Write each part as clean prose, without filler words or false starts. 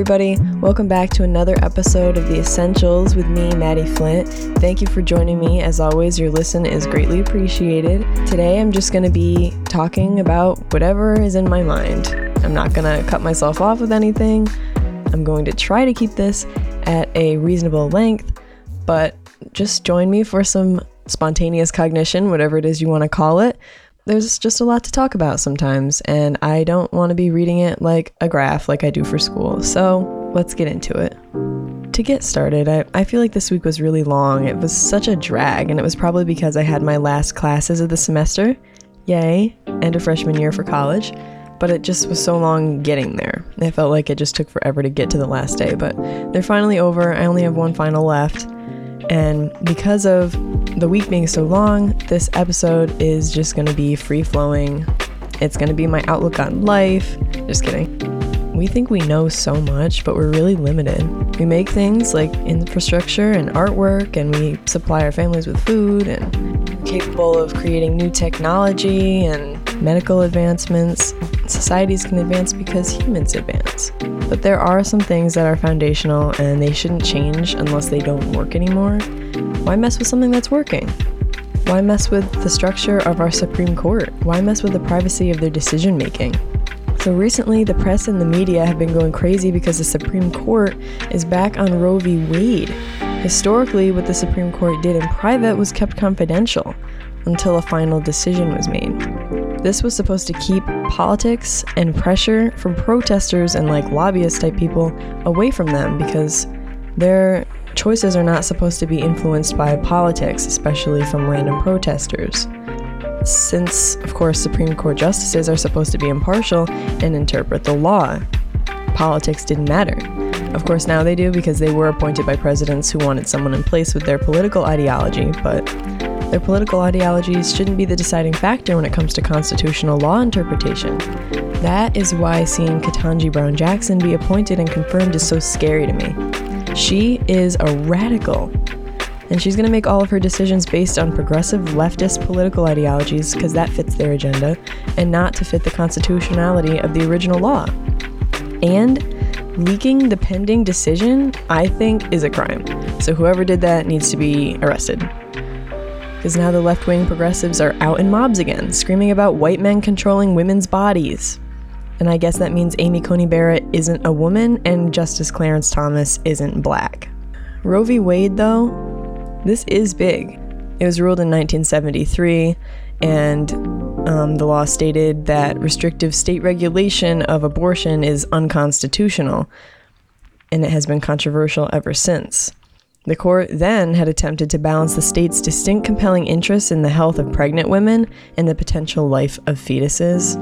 everybody. Welcome back to another episode of The Essentials with me, Maddie Flint. Thank you for joining me. As always, your listen is greatly appreciated. Today, I'm just going to be talking about whatever is in my mind. I'm not going to cut myself off with anything. I'm going to try to keep this at a reasonable length, but just join me for some spontaneous cognition, whatever it is you want to call it. There's just a lot to talk about sometimes, and I don't want to be reading it like a graph like I do for school. So let's get into it. To get started, I feel like this week was really long. It was such a drag, and it was probably because I had my last classes of the semester, yay, and a freshman year for college, but it just was so long getting there. I felt like it just took forever to get to the last day, but they're finally over. I only have one final left. And because of the week being so long, this episode is just going to be free-flowing. It's going to be my outlook on life. Just kidding. We think we know so much, but we're really limited. We make things like infrastructure and artwork, and we supply our families with food, and we're capable of creating new technology and medical advancements. Societies can advance because humans advance. But there are some things that are foundational and they shouldn't change unless they don't work anymore. Why mess with something that's working? Why mess with the structure of our Supreme Court? Why mess with the privacy of their decision making? So recently, the press and the media have been going crazy because the Supreme Court is back on Roe v. Wade. Historically, what the Supreme Court did in private was kept confidential until a final decision was made. This was supposed to keep politics and pressure from protesters and like lobbyist type people away from them because their choices are not supposed to be influenced by politics, especially from random protesters. Since, of course, Supreme Court justices are supposed to be impartial and interpret the law, politics didn't matter. Of course, now they do because they were appointed by presidents who wanted someone in place with their political ideology, but their political ideologies shouldn't be the deciding factor when it comes to constitutional law interpretation. That is why seeing Ketanji Brown Jackson be appointed and confirmed is so scary to me. She is a radical. And she's going to make all of her decisions based on progressive leftist political ideologies because that fits their agenda and not to fit the constitutionality of the original law. And leaking the pending decision, I think, is a crime. So whoever did that needs to be arrested. Because now the left-wing progressives are out in mobs again, screaming about white men controlling women's bodies. And I guess that means Amy Coney Barrett isn't a woman and Justice Clarence Thomas isn't black. Roe v. Wade, though, this is big. It was ruled in 1973, and the law stated that restrictive state regulation of abortion is unconstitutional, and it has been controversial ever since. The court then had attempted to balance the state's distinct compelling interests in the health of pregnant women and the potential life of fetuses.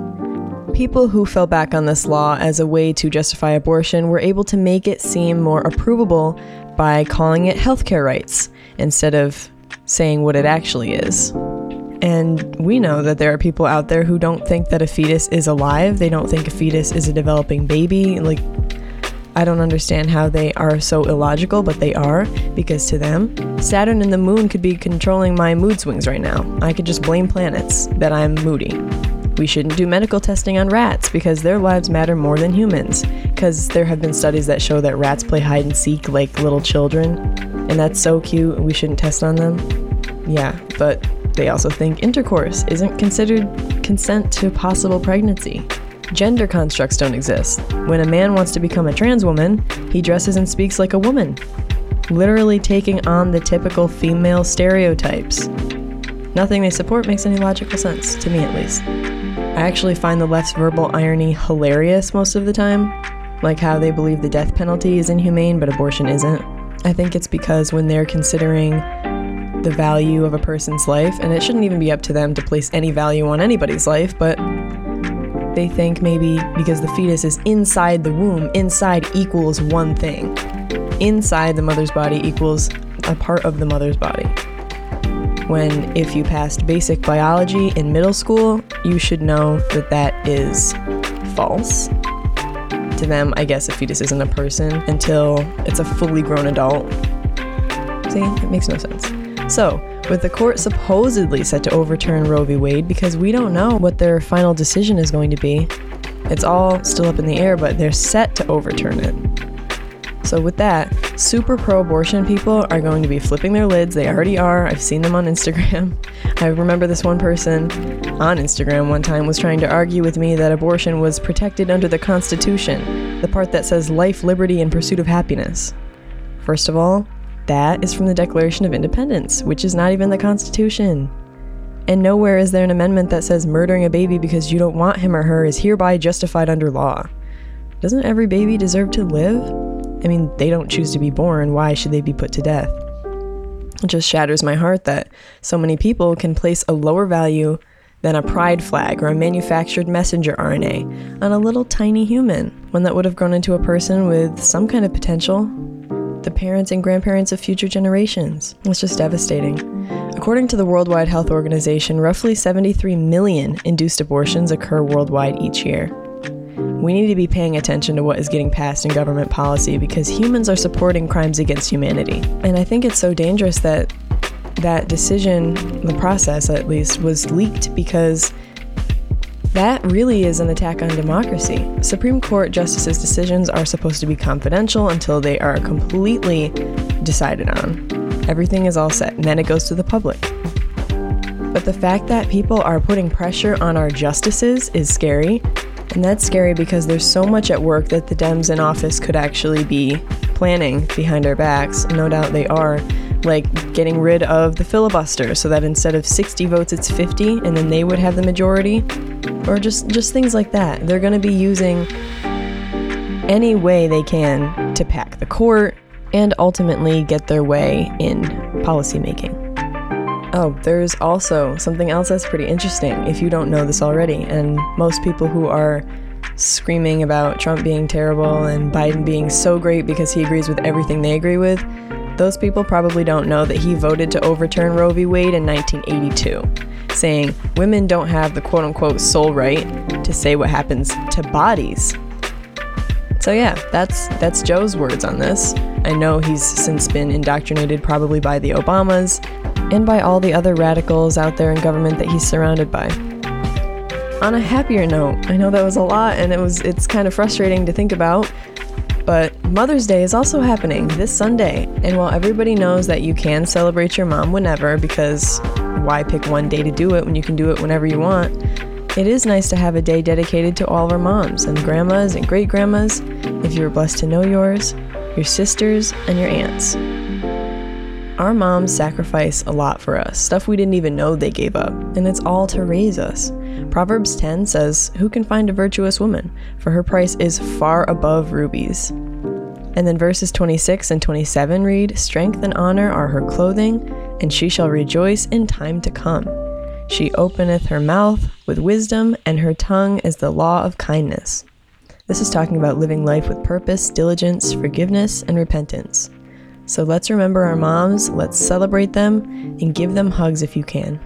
People who fell back on this law as a way to justify abortion were able to make it seem more approvable by calling it healthcare rights, instead of saying what it actually is. And we know that there are people out there who don't think that a fetus is alive. They don't think a fetus is a developing baby. Like, I don't understand how they are so illogical, but they are, because to them, Saturn and the moon could be controlling my mood swings right now. I could just blame planets that I'm moody. We shouldn't do medical testing on rats because their lives matter more than humans, because there have been studies that show that rats play hide and seek like little children, and that's so cute. We shouldn't test on them. Yeah, but they also think intercourse isn't considered consent to possible pregnancy. Gender constructs don't exist. When a man wants to become a trans woman, he dresses and speaks like a woman, literally taking on the typical female stereotypes. Nothing they support makes any logical sense, to me at least. I actually find the left's verbal irony hilarious most of the time, like how they believe the death penalty is inhumane but abortion isn't. I think it's because when they're considering the value of a person's life, and it shouldn't even be up to them to place any value on anybody's life, but they think maybe because the fetus is inside the womb, inside equals one thing. Inside the mother's body equals a part of the mother's body. When if you passed basic biology in middle school, you should know that that is false. To them, I guess a fetus isn't a person until it's a fully grown adult. See, it makes no sense. So, with the court supposedly set to overturn Roe v. Wade because we don't know what their final decision is going to be, it's all still up in the air, but they're set to overturn it. So with that, super pro-abortion people are going to be flipping their lids. They already are. I've seen them on Instagram. I remember this one person on Instagram one time was trying to argue with me that abortion was protected under the Constitution, the part that says life, liberty, and pursuit of happiness. First of all, that is from the Declaration of Independence, which is not even the Constitution. And nowhere is there an amendment that says murdering a baby because you don't want him or her is hereby justified under law. Doesn't every baby deserve to live? I mean, they don't choose to be born. Why should they be put to death? It just shatters my heart that so many people can place a lower value than a pride flag or a manufactured messenger RNA on a little tiny human, one that would have grown into a person with some kind of potential. The parents and grandparents of future generations. It's just devastating. According to the World Health Organization, roughly 73 million induced abortions occur worldwide each year. We need to be paying attention to what is getting passed in government policy because humans are supporting crimes against humanity. And I think it's so dangerous that that decision, the process at least, was leaked because that really is an attack on democracy. Supreme Court justices' decisions are supposed to be confidential until they are completely decided on. Everything is all set, and then it goes to the public. But the fact that people are putting pressure on our justices is scary, and that's scary because there's so much at work that the Dems in office could actually be planning behind our backs. No doubt they are. Like getting rid of the filibuster so that instead of 60 votes, it's 50, and then they would have the majority. Or just things like that. They're going to be using any way they can to pack the court and ultimately get their way in policymaking. Oh, there's also something else that's pretty interesting if you don't know this already. And most people who are screaming about Trump being terrible and Biden being so great because he agrees with everything they agree with, those people probably don't know that he voted to overturn Roe v. Wade in 1982, saying women don't have the quote-unquote sole right to say what happens to bodies. So yeah, that's Joe's words on this. I know he's since been indoctrinated probably by the Obamas and by all the other radicals out there in government that he's surrounded by. On a happier note, I know that was a lot and it's kind of frustrating to think about, but Mother's Day is also happening this Sunday. And while everybody knows that you can celebrate your mom whenever, because why pick one day to do it when you can do it whenever you want, it is nice to have a day dedicated to all of our moms and grandmas and great-grandmas, if you were blessed to know yours, your sisters, and your aunts. Our moms sacrifice a lot for us, stuff we didn't even know they gave up, and it's all to raise us. Proverbs 10 says, "Who can find a virtuous woman? For her price is far above rubies." And then verses 26 and 27 read, "Strength and honor are her clothing, and she shall rejoice in time to come. She openeth her mouth with wisdom, and her tongue is the law of kindness." This is talking about living life with purpose, diligence, forgiveness, and repentance. So let's remember our moms, let's celebrate them, and give them hugs if you can.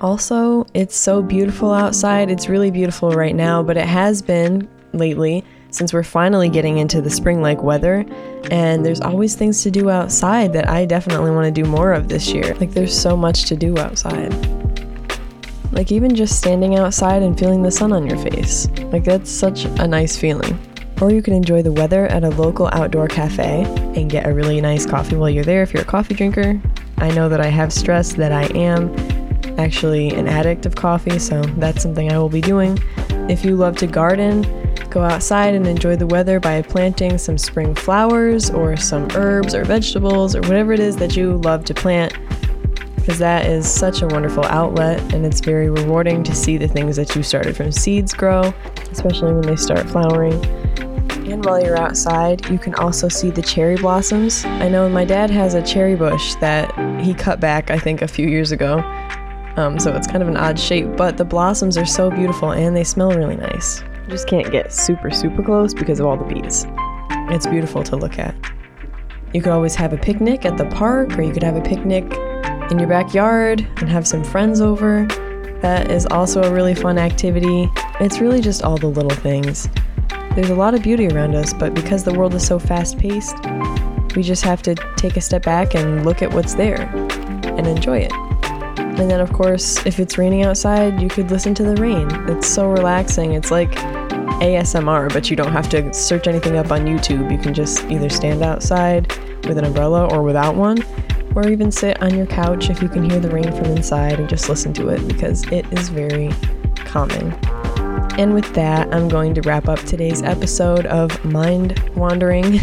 Also, it's so beautiful outside. It's really beautiful right now, but it has been lately since we're finally getting into the spring-like weather, and there's always things to do outside that I definitely want to do more of this year. Like, there's so much to do outside. Like, even just standing outside and feeling the sun on your face. Like, that's such a nice feeling. Or you can enjoy the weather at a local outdoor cafe and get a really nice coffee while you're there if you're a coffee drinker. I know that I have stressed that I am actually an addict of coffee, so that's something I will be doing. If you love to garden, go outside and enjoy the weather by planting some spring flowers or some herbs or vegetables or whatever it is that you love to plant, because that is such a wonderful outlet, and it's very rewarding to see the things that you started from seeds grow, especially when they start flowering. And while you're outside, you can also see the cherry blossoms. I know my dad has a cherry bush that he cut back, I think, a few years ago. So it's kind of an odd shape, but the blossoms are so beautiful and they smell really nice. You just can't get super close because of all the bees. It's beautiful to look at. You could always have a picnic at the park, or you could have a picnic in your backyard and have some friends over. That is also a really fun activity. It's really just all the little things. There's a lot of beauty around us, but because the world is so fast-paced, we just have to take a step back and look at what's there and enjoy it. And then, of course, if it's raining outside, you could listen to the rain. It's so relaxing. It's like ASMR, but you don't have to search anything up on YouTube. You can just either stand outside with an umbrella or without one, or even sit on your couch if you can hear the rain from inside and just listen to it, because it is very calming. And with that, I'm going to wrap up today's episode of Mind Wandering.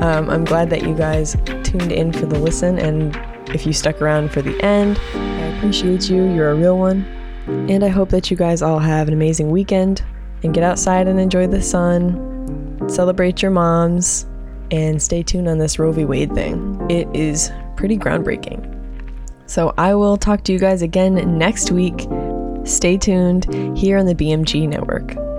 I'm glad that you guys tuned in for the listen, and if you stuck around for the end, I appreciate you. You're a real one. And I hope that you guys all have an amazing weekend and get outside and enjoy the sun, celebrate your moms, and stay tuned on this Roe v. Wade thing. It is pretty groundbreaking. So I will talk to you guys again next week. Stay tuned here on the BMG Network.